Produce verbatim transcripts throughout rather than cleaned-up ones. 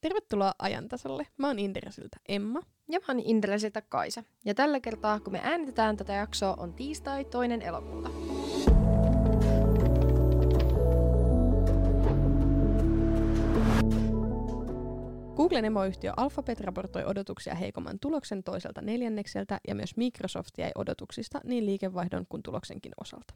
Tervetuloa Ajantasalle. Mä oon Inderesiltä Emma. Ja mä oon Inderesiltä Kaisa. Ja tällä kertaa, kun me äänitetään tätä jaksoa, on tiistai toinen elokuuta. Googlen emoyhtiö Alphabet raportoi odotuksia heikomman tuloksen toiselta neljännekseltä ja myös Microsoft jäi odotuksista niin liikevaihdon kuin tuloksenkin osalta.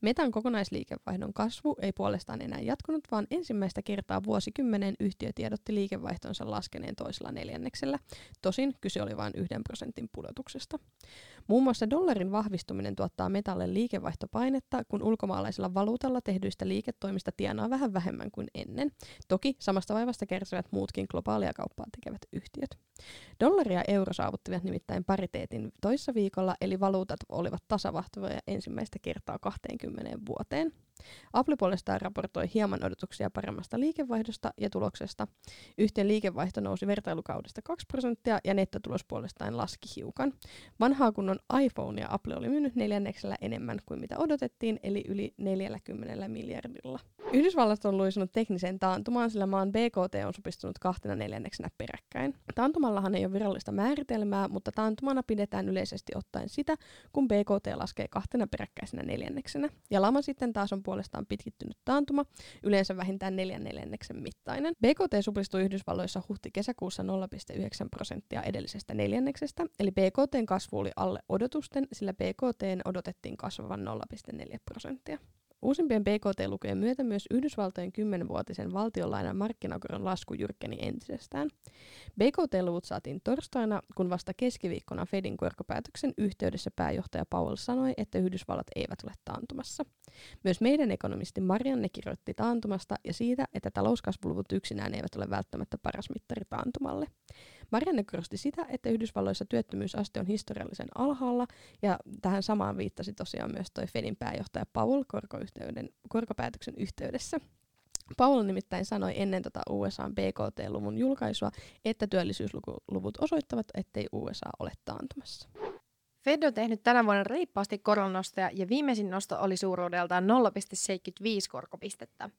Metan kokonaisliikevaihdon kasvu ei puolestaan enää jatkunut, vaan ensimmäistä kertaa vuosikymmeneen yhtiö tiedotti liikevaihtonsa laskeneen toisella neljänneksellä. Tosin kyse oli vain yhden prosentin pudotuksesta. Muun muassa dollarin vahvistuminen tuottaa Metalle liikevaihtopainetta, kun ulkomaalaisella valuutalla tehdyistä liiketoimista tienaa vähän vähemmän kuin ennen. Toki samasta vaivasta kärsivät muutkin globaalit kauppaa tekevät yhtiöt. Dollari ja euro saavuttivat nimittäin pariteetin toissa viikolla, eli valuutat olivat tasavahtuvia ensimmäistä kertaa kahteenkymmeneen vuoteen. Apple puolestaan raportoi hieman odotuksia paremmasta liikevaihdosta ja tuloksesta. Yhtiön liikevaihto nousi vertailukaudesta kaksi prosenttia ja nettotulos puolestaan laski hiukan. Vanhaa kunnon iPhone ja Apple oli myynyt neljänneksellä enemmän kuin mitä odotettiin, eli yli neljälläkymmenellä miljardilla. Yhdysvallat on luisunut tekniseen taantumaan, sillä maan B K T on supistunut kahtena neljänneksenä peräkkäin. Taantumallahan ei ole virallista määritelmää, mutta taantumana pidetään yleisesti ottaen sitä, kun B K T laskee kahtena peräkkäisenä neljänneksenä. Ja lama sitten taas on puolestaan pitkittynyt taantuma, yleensä vähintään neljän neljänneksen mittainen. B K T supistui Yhdysvalloissa huhti-kesäkuussa nolla pilkku yhdeksän prosenttia edellisestä neljänneksestä, eli B K T:n kasvu oli alle odotusten, sillä B K T:n odotettiin kasvavan nolla pilkku neljä prosenttia. Uusimpien B K T-lukujen myötä myös Yhdysvaltojen kymmenvuotisen valtionlainan markkinakoron lasku jyrkkeni entisestään. B K T-luvut saatiin torstaina, kun vasta keskiviikkona Fedin korkopäätöksen yhteydessä pääjohtaja Powell sanoi, että Yhdysvallat eivät ole taantumassa. Myös meidän ekonomisti Marianne kirjoitti taantumasta ja siitä, että talouskasvuluvut yksinään eivät ole välttämättä paras mittari taantumalle. Marianne korosti sitä, että Yhdysvalloissa työttömyysaste on historiallisen alhaalla, ja tähän samaan viittasi tosiaan myös toi Fedin pääjohtaja Powell korkopäätöksen yhteydessä. Powell nimittäin sanoi ennen tota U S A:n B K T-luvun julkaisua, että työllisyysluvut osoittavat, ettei U S A ole taantumassa. Fed on tehnyt tänä vuonna reippaasti koronnostoja, ja viimeisin nosto oli suuruudeltaan nolla pilkku seitsemänkymmentäviisi korkopistettä.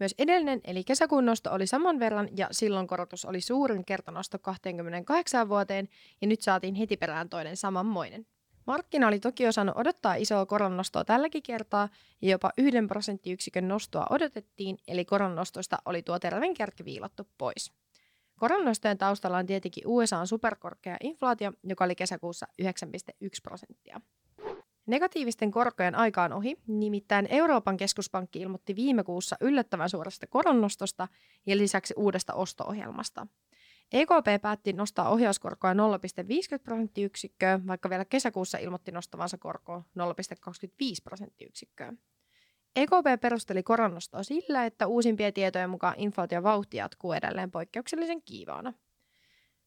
Myös edellinen, eli kesäkuun nosto oli saman verran, ja silloin korotus oli suurin kertanosto kahteenkymmeneenkahdeksaan vuoteen, ja nyt saatiin heti perään toinen samanmoinen. Markkina oli toki osannut odottaa isoa koronnostoa tälläkin kertaa, ja jopa yhden prosenttiyksikön nostoa odotettiin, eli koronnostosta oli tuo terveen kärki viilattu pois. Koronnostojen taustalla on tietenkin U S A:n superkorkea inflaatio, joka oli kesäkuussa yhdeksän pilkku yksi prosenttia. Negatiivisten korkojen aika on ohi, nimittäin Euroopan keskuspankki ilmoitti viime kuussa yllättävän suuresta koronnostosta ja lisäksi uudesta osto-ohjelmasta. E K P päätti nostaa ohjauskorkoa nolla pilkku viisikymmentä prosenttiyksikköä, vaikka vielä kesäkuussa ilmoitti nostavansa korkoa nolla pilkku kaksikymmentäviisi prosenttiyksikköä. E K P perusteli koronnostoa sillä, että uusimpien tietojen mukaan inflaatiovauhti jatkuu edelleen poikkeuksellisen kiivaana.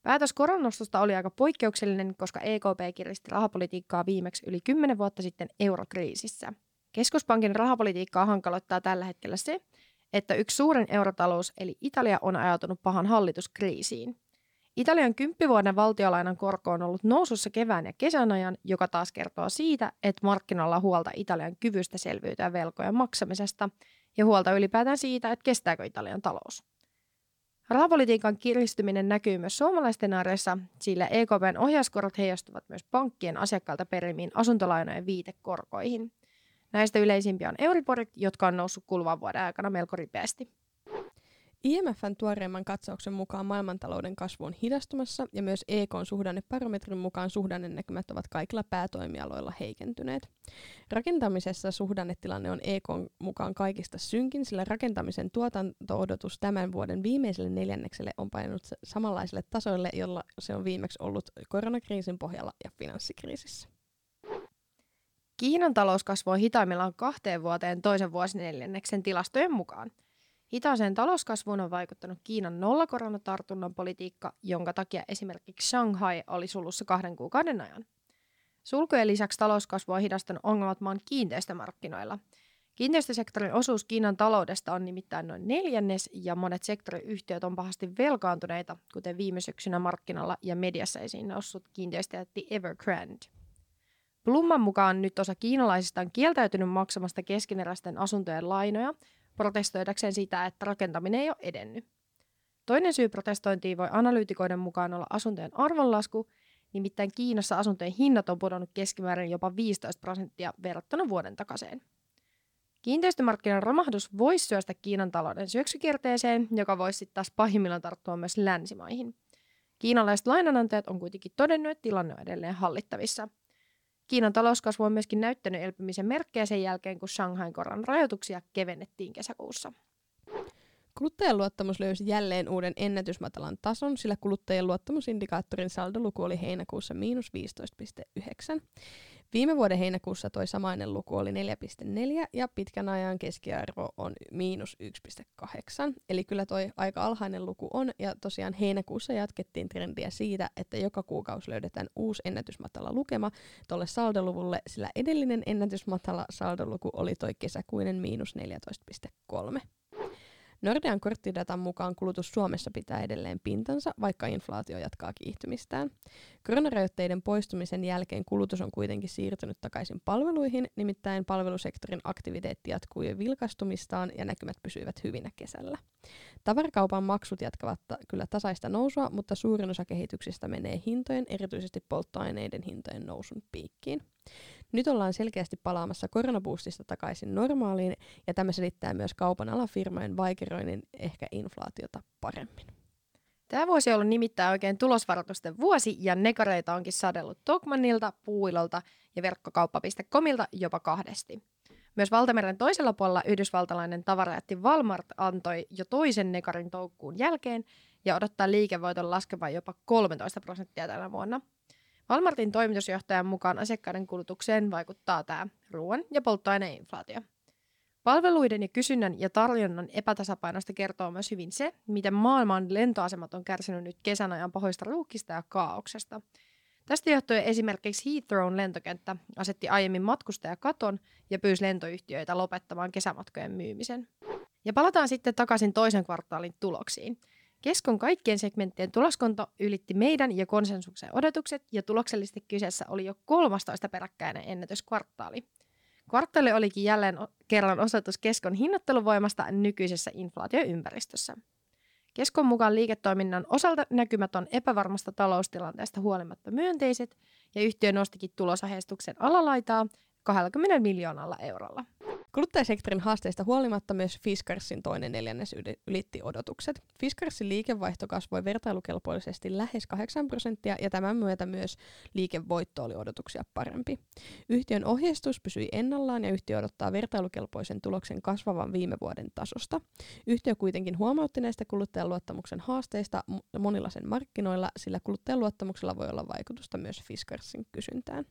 Päätös koronnostosta oli aika poikkeuksellinen, koska E K P kiristi rahapolitiikkaa viimeksi yli kymmenen vuotta sitten eurokriisissä. Keskuspankin rahapolitiikkaa hankaloittaa tällä hetkellä se, että yksi suurin eurotalous eli Italia on ajautunut pahan hallituskriisiin. Italian kymppivuoden valtiolainan korko on ollut nousussa kevään ja kesän ajan, joka taas kertoo siitä, että markkinoilla on huolta Italian kyvystä selviytyä velkojen maksamisesta ja huolta ylipäätään siitä, että kestääkö Italian talous. Rahapolitiikan kiristyminen näkyy myös suomalaisten arjessa, sillä E K P:n ohjauskorot heijastuvat myös pankkien asiakkailta perimiin asuntolainojen viitekorkoihin. Näistä yleisimpiä on Euriborit, jotka on noussut kuluvan vuoden aikana melko ripeästi. I M F:n tuoreimman katsauksen mukaan maailmantalouden kasvu on hidastumassa ja myös E K:n suhdannebarometrin mukaan suhdannenäkymät ovat kaikilla päätoimialoilla heikentyneet. Rakentamisessa suhdannetilanne on E K:n mukaan kaikista synkin, sillä rakentamisen tuotanto-odotus tämän vuoden viimeiselle neljännekselle on painunut samanlaisille tasoille, jolla se on viimeksi ollut koronakriisin pohjalla ja finanssikriisissä. Kiinan talous kasvoi hitaimmillaan kahteen vuoteen toisen vuosineljänneksen tilastojen mukaan. Hitaaseen talouskasvuun on vaikuttanut Kiinan nollakoronatartunnan politiikka, jonka takia esimerkiksi Shanghai oli sulussa kahden kuukauden ajan. Sulkujen lisäksi talouskasvua on hidastanut ongelmat maan kiinteistömarkkinoilla. Kiinteistösektorin osuus Kiinan taloudesta on nimittäin noin neljännes, ja monet sektoriyhtiöt on pahasti velkaantuneita, kuten viime syksynä markkinalla ja mediassa esiin noussut kiinteistöjätti Evergrande. Blumman mukaan nyt osa kiinalaisista on kieltäytynyt maksamasta keskeneräisten asuntojen lainoja, protestoidakseen sitä, että rakentaminen ei ole edennyt. Toinen syy protestointiin voi analyytikoiden mukaan olla asuntojen arvonlasku, nimittäin Kiinassa asuntojen hinnat on pudonnut keskimäärin jopa viisitoista prosenttia verrattuna vuoden takaiseen. Kiinteistömarkkinan romahdus voisi syöstä Kiinan talouden syöksykierteeseen, joka voisi sitten taas pahimmillaan tarttua myös länsimaihin. Kiinalaiset lainanantajat on kuitenkin todennut, että tilanne on edelleen hallittavissa. Kiinan talouskasvu on myöskin näyttänyt elpymisen merkkejä sen jälkeen, kun Shanghain koron rajoituksia kevennettiin kesäkuussa. Kuluttajien luottamus löysi jälleen uuden ennätysmatalan tason, sillä kuluttajien luottamusindikaattorin saldoluku oli heinäkuussa miinus viisitoista pilkku yhdeksän. Viime vuoden heinäkuussa toi samainen luku oli neljä pilkku neljä ja pitkän ajan keskiarvo on miinus yksi pilkku kahdeksan. Eli kyllä toi aika alhainen luku on, ja tosiaan heinäkuussa jatkettiin trendiä siitä, että joka kuukausi löydetään uusi ennätysmatala lukema tuolle saldoluvulle, sillä edellinen ennätysmatala saldoluku oli toi kesäkuinen miinus neljätoista pilkku kolme. Nordean korttidatan mukaan kulutus Suomessa pitää edelleen pintansa, vaikka inflaatio jatkaa kiihtymistään. Koronarajoitteiden poistumisen jälkeen kulutus on kuitenkin siirtynyt takaisin palveluihin, nimittäin palvelusektorin aktiviteetti jatkuu jo vilkastumistaan ja näkymät pysyivät hyvinä kesällä. Tavarakaupan maksut jatkavat ta- kyllä tasaista nousua, mutta suurin osa kehityksistä menee hintojen, erityisesti polttoaineiden hintojen nousun piikkiin. Nyt ollaan selkeästi palaamassa koronabuustista takaisin normaaliin, ja tämä selittää myös kaupan alafirmojen vaikeroinnin ehkä inflaatiota paremmin. Tämä vuosi on ollut nimittäin oikein tulosvaroitusten vuosi, ja nekareita onkin sadellut Tokmannilta, Puuilolta ja verkkokauppa piste comilta jopa kahdesti. Myös Valtameren toisella puolella yhdysvaltalainen tavarajätti Walmart antoi jo toisen nekarin toukkuun jälkeen, ja odottaa liikevoiton laskevan jopa kolmetoista prosenttia tänä vuonna. Walmartin toimitusjohtajan mukaan asiakkaiden kulutukseen vaikuttaa tämä ruoan ja polttoaineinflaatio. Palveluiden ja kysynnän ja tarjonnan epätasapainosta kertoo myös hyvin se, miten maailman lentoasemat on kärsinyt nyt kesän ajan pahoista ruuhkista ja kaauksesta. Tästä johtuen esimerkiksi Heathrown lentokenttä asetti aiemmin matkustajakaton ja pyysi lentoyhtiöitä lopettamaan kesämatkojen myymisen. Ja palataan sitten takaisin toisen kvartaalin tuloksiin. Keskon kaikkien segmenttien tuloskonto ylitti meidän ja konsensuksen odotukset, ja tuloksellisesti kyseessä oli jo kolmastoista peräkkäinen ennätyskvartaali. Kvartaali olikin jälleen kerran osoitus Keskon hinnoitteluvoimasta nykyisessä inflaatioympäristössä. Keskon mukaan liiketoiminnan osalta näkymät on epävarmasta taloustilanteesta huolimatta myönteiset, ja yhtiö nostikin tulosaheistuksen alalaitaa kaksikymmentä miljoonalla eurolla. Kuluttajasektorin haasteista huolimatta myös Fiskarsin toinen neljännes ylitti odotukset. Fiskarsin liikevaihto kasvoi vertailukelpoisesti lähes kahdeksan prosenttia, ja tämän myötä myös liikevoitto oli odotuksia parempi. Yhtiön ohjeistus pysyi ennallaan, ja yhtiö odottaa vertailukelpoisen tuloksen kasvavan viime vuoden tasosta. Yhtiö kuitenkin huomautti näistä kuluttajaluottamuksen haasteista monilla sen markkinoilla, sillä kuluttajaluottamuksella voi olla vaikutusta myös Fiskarsin kysyntään.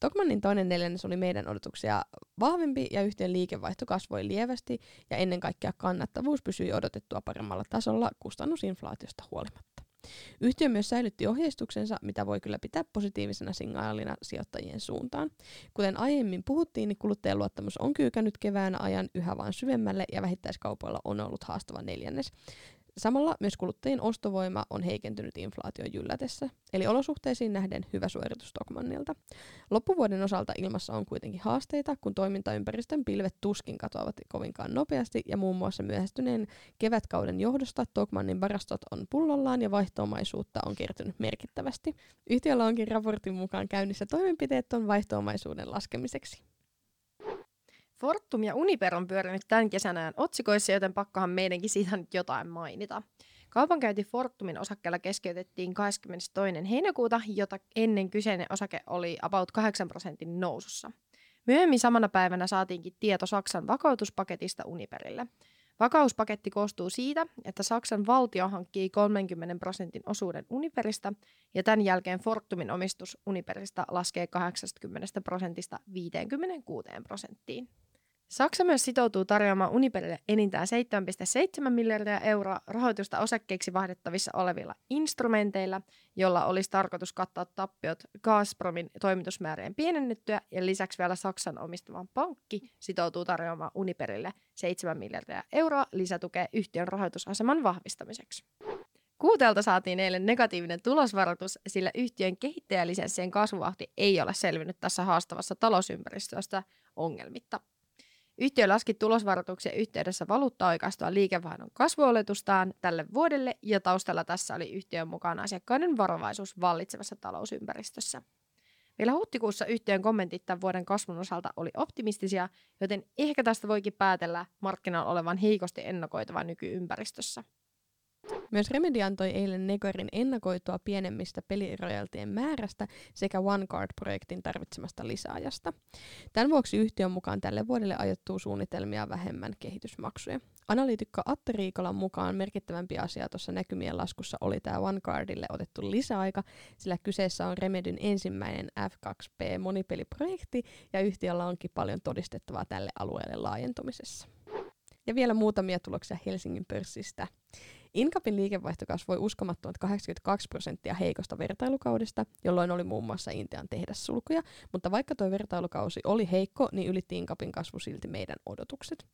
Tokmannin toinen neljännes oli meidän odotuksia vahvempi, ja yhtiön liikevaihto kasvoi lievästi, ja ennen kaikkea kannattavuus pysyi odotettua paremmalla tasolla kustannusinflaatiosta huolimatta. Yhtiö myös säilytti ohjeistuksensa, mitä voi kyllä pitää positiivisena signaalina sijoittajien suuntaan. Kuten aiemmin puhuttiin, niin kuluttajaluottamus on kyykännyt kevään ajan yhä vaan syvemmälle, ja vähittäiskaupoilla on ollut haastava neljännes. Samalla myös kuluttajien ostovoima on heikentynyt inflaation jyllätessä, eli olosuhteisiin nähden hyvä suoritus Tokmannilta. Loppuvuoden osalta ilmassa on kuitenkin haasteita, kun toimintaympäristön pilvet tuskin katoavat kovinkaan nopeasti, ja muun muassa myöhästyneen kevätkauden johdosta Tokmannin varastot on pullollaan ja vaihtoomaisuutta on kertynyt merkittävästi. Yhtiöllä onkin raportin mukaan käynnissä toimenpiteet tuon vaihtoomaisuuden laskemiseksi. Fortum ja Uniper on pyörinyt tämän kesän ajan otsikoissa, joten pakkohan meidänkin siitä nyt jotain mainita. Kaupankäynti Fortumin osakkeella keskeytettiin kahdeskymmenestoinen heinäkuuta, jota ennen kyseinen osake oli about kahdeksan prosentin nousussa. Myöhemmin samana päivänä saatiinkin tieto Saksan vakautuspaketista Uniperille. Vakauspaketti koostuu siitä, että Saksan valtio hankkii kolmenkymmenen prosentin osuuden Uniperista, ja tämän jälkeen Fortumin omistus Uniperista laskee kahdeksastakymmenestä prosentista viiteenkymmeneenkuuteen prosenttiin. Saksa myös sitoutuu tarjoamaan Uniperille enintään seitsemän pilkku seitsemän miljardia euroa rahoitusta osakkeiksi vaihdettavissa olevilla instrumenteilla, jolla olisi tarkoitus kattaa tappiot Gazpromin toimitusmäärien pienennettyä, ja lisäksi vielä Saksan omistavan pankki sitoutuu tarjoamaan Uniperille seitsemän miljardia euroa lisätukea yhtiön rahoitusaseman vahvistamiseksi. Kuutelta saatiin eilen negatiivinen tulosvaroitus, sillä yhtiön kehittäjälisenssien kasvuvauhti ei ole selvinnyt tässä haastavassa talousympäristössä ongelmitta. Yhtiö laski tulosvaroituksen yhteydessä valuutta-oikaistuaan liikevaihdon kasvuoletustaan tälle vuodelle, ja taustalla tässä oli yhtiön mukaan asiakkaiden varovaisuus vallitsevassa talousympäristössä. Vielä huhtikuussa yhtiön kommentit tämän vuoden kasvun osalta oli optimistisia, joten ehkä tästä voikin päätellä markkinan olevan heikosti ennakoitava nykyympäristössä. Myös Remedy antoi eilen Negorin ennakoitua pienemmistä pelirojaltien määrästä sekä OneCard-projektin tarvitsemasta lisäajasta. Tämän vuoksi yhtiön mukaan tälle vuodelle ajoittuu suunnitelmia vähemmän kehitysmaksuja. Analyytikko Atte Riikolan mukaan merkittävämpi asia tuossa näkymien laskussa oli tämä OneCardille otettu lisäaika, sillä kyseessä on Remedyn ensimmäinen F kaksi P-monipeliprojekti ja yhtiöllä onkin paljon todistettavaa tälle alueelle laajentumisessa. Ja vielä muutamia tuloksia Helsingin pörssistä. Inkapin liikevaihto kasvoi uskomattomat kahdeksankymmentäkaksi prosenttia heikosta vertailukaudesta, jolloin oli muun muassa Intian tehdassulkuja, mutta vaikka tuo vertailukausi oli heikko, niin ylitti Inkapin kasvu silti meidän odotukset.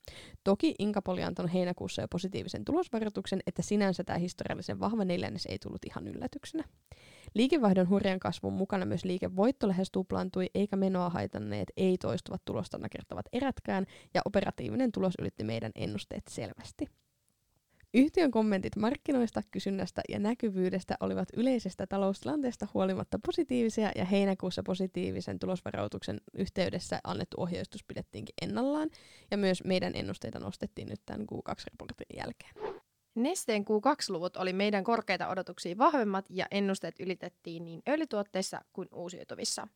Toki Inkap oli antanut heinäkuussa jo positiivisen tulosvaroituksen, että sinänsä tämä historiallisen vahva neljännes ei tullut ihan yllätyksenä. Liikevaihdon hurjan kasvun mukana myös liikevoitto lähes tuplaantui, eikä menoa haitanneet ei toistuvat tulosta nakertavat erätkään, ja operatiivinen tulos ylitti meidän ennusteet selvästi. Yhtiön kommentit markkinoista, kysynnästä ja näkyvyydestä olivat yleisestä taloustilanteesta huolimatta positiivisia, ja heinäkuussa positiivisen tulosvaroituksen yhteydessä annettu ohjeistus pidettiinkin ennallaan, ja myös meidän ennusteita nostettiin nyt tämän Q kaksi -raportin jälkeen. Nesteen Q kaksi -luvut oli meidän korkeita odotuksia vahvemmat, ja ennusteet ylitettiin niin öljytuotteissa kuin uusiutuvissa.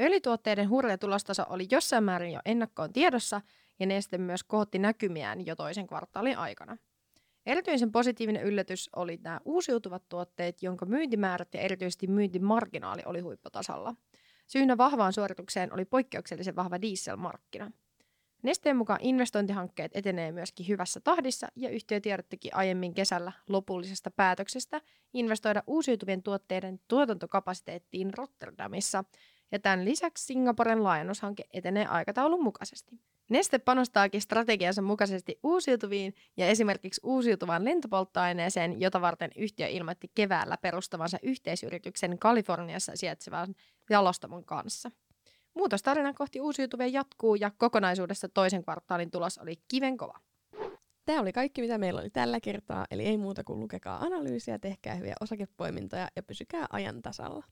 Öljytuotteiden hurja tulostaso oli jossain määrin jo ennakkoon tiedossa, ja Neste myös kohotti näkymiään jo toisen kvartaalin aikana. Erityisen positiivinen yllätys oli nämä uusiutuvat tuotteet, jonka myyntimäärät ja erityisesti myyntimarginaali oli huipputasalla. Syynä vahvaan suoritukseen oli poikkeuksellisen vahva dieselmarkkina. Nesteen mukaan investointihankkeet etenee myöskin hyvässä tahdissa, ja yhtiö tiedottikin aiemmin kesällä lopullisesta päätöksestä investoida uusiutuvien tuotteiden tuotantokapasiteettiin Rotterdamissa, ja tämän lisäksi Singaporen laajennushanke etenee aikataulun mukaisesti. Neste panostaakin strategiansa mukaisesti uusiutuviin ja esimerkiksi uusiutuvaan lentopolttoaineeseen, jota varten yhtiö ilmoitti keväällä perustavansa yhteisyrityksen Kaliforniassa sijaitsevan jalostamon kanssa. Muutostarina kohti uusiutuvia jatkuu, ja kokonaisuudessa toisen kvartaalin tulos oli kivenkova. Tämä oli kaikki, mitä meillä oli tällä kertaa, eli ei muuta kuin lukekaa analyysiä, tehkää hyviä osakepoimintoja ja pysykää ajan tasalla.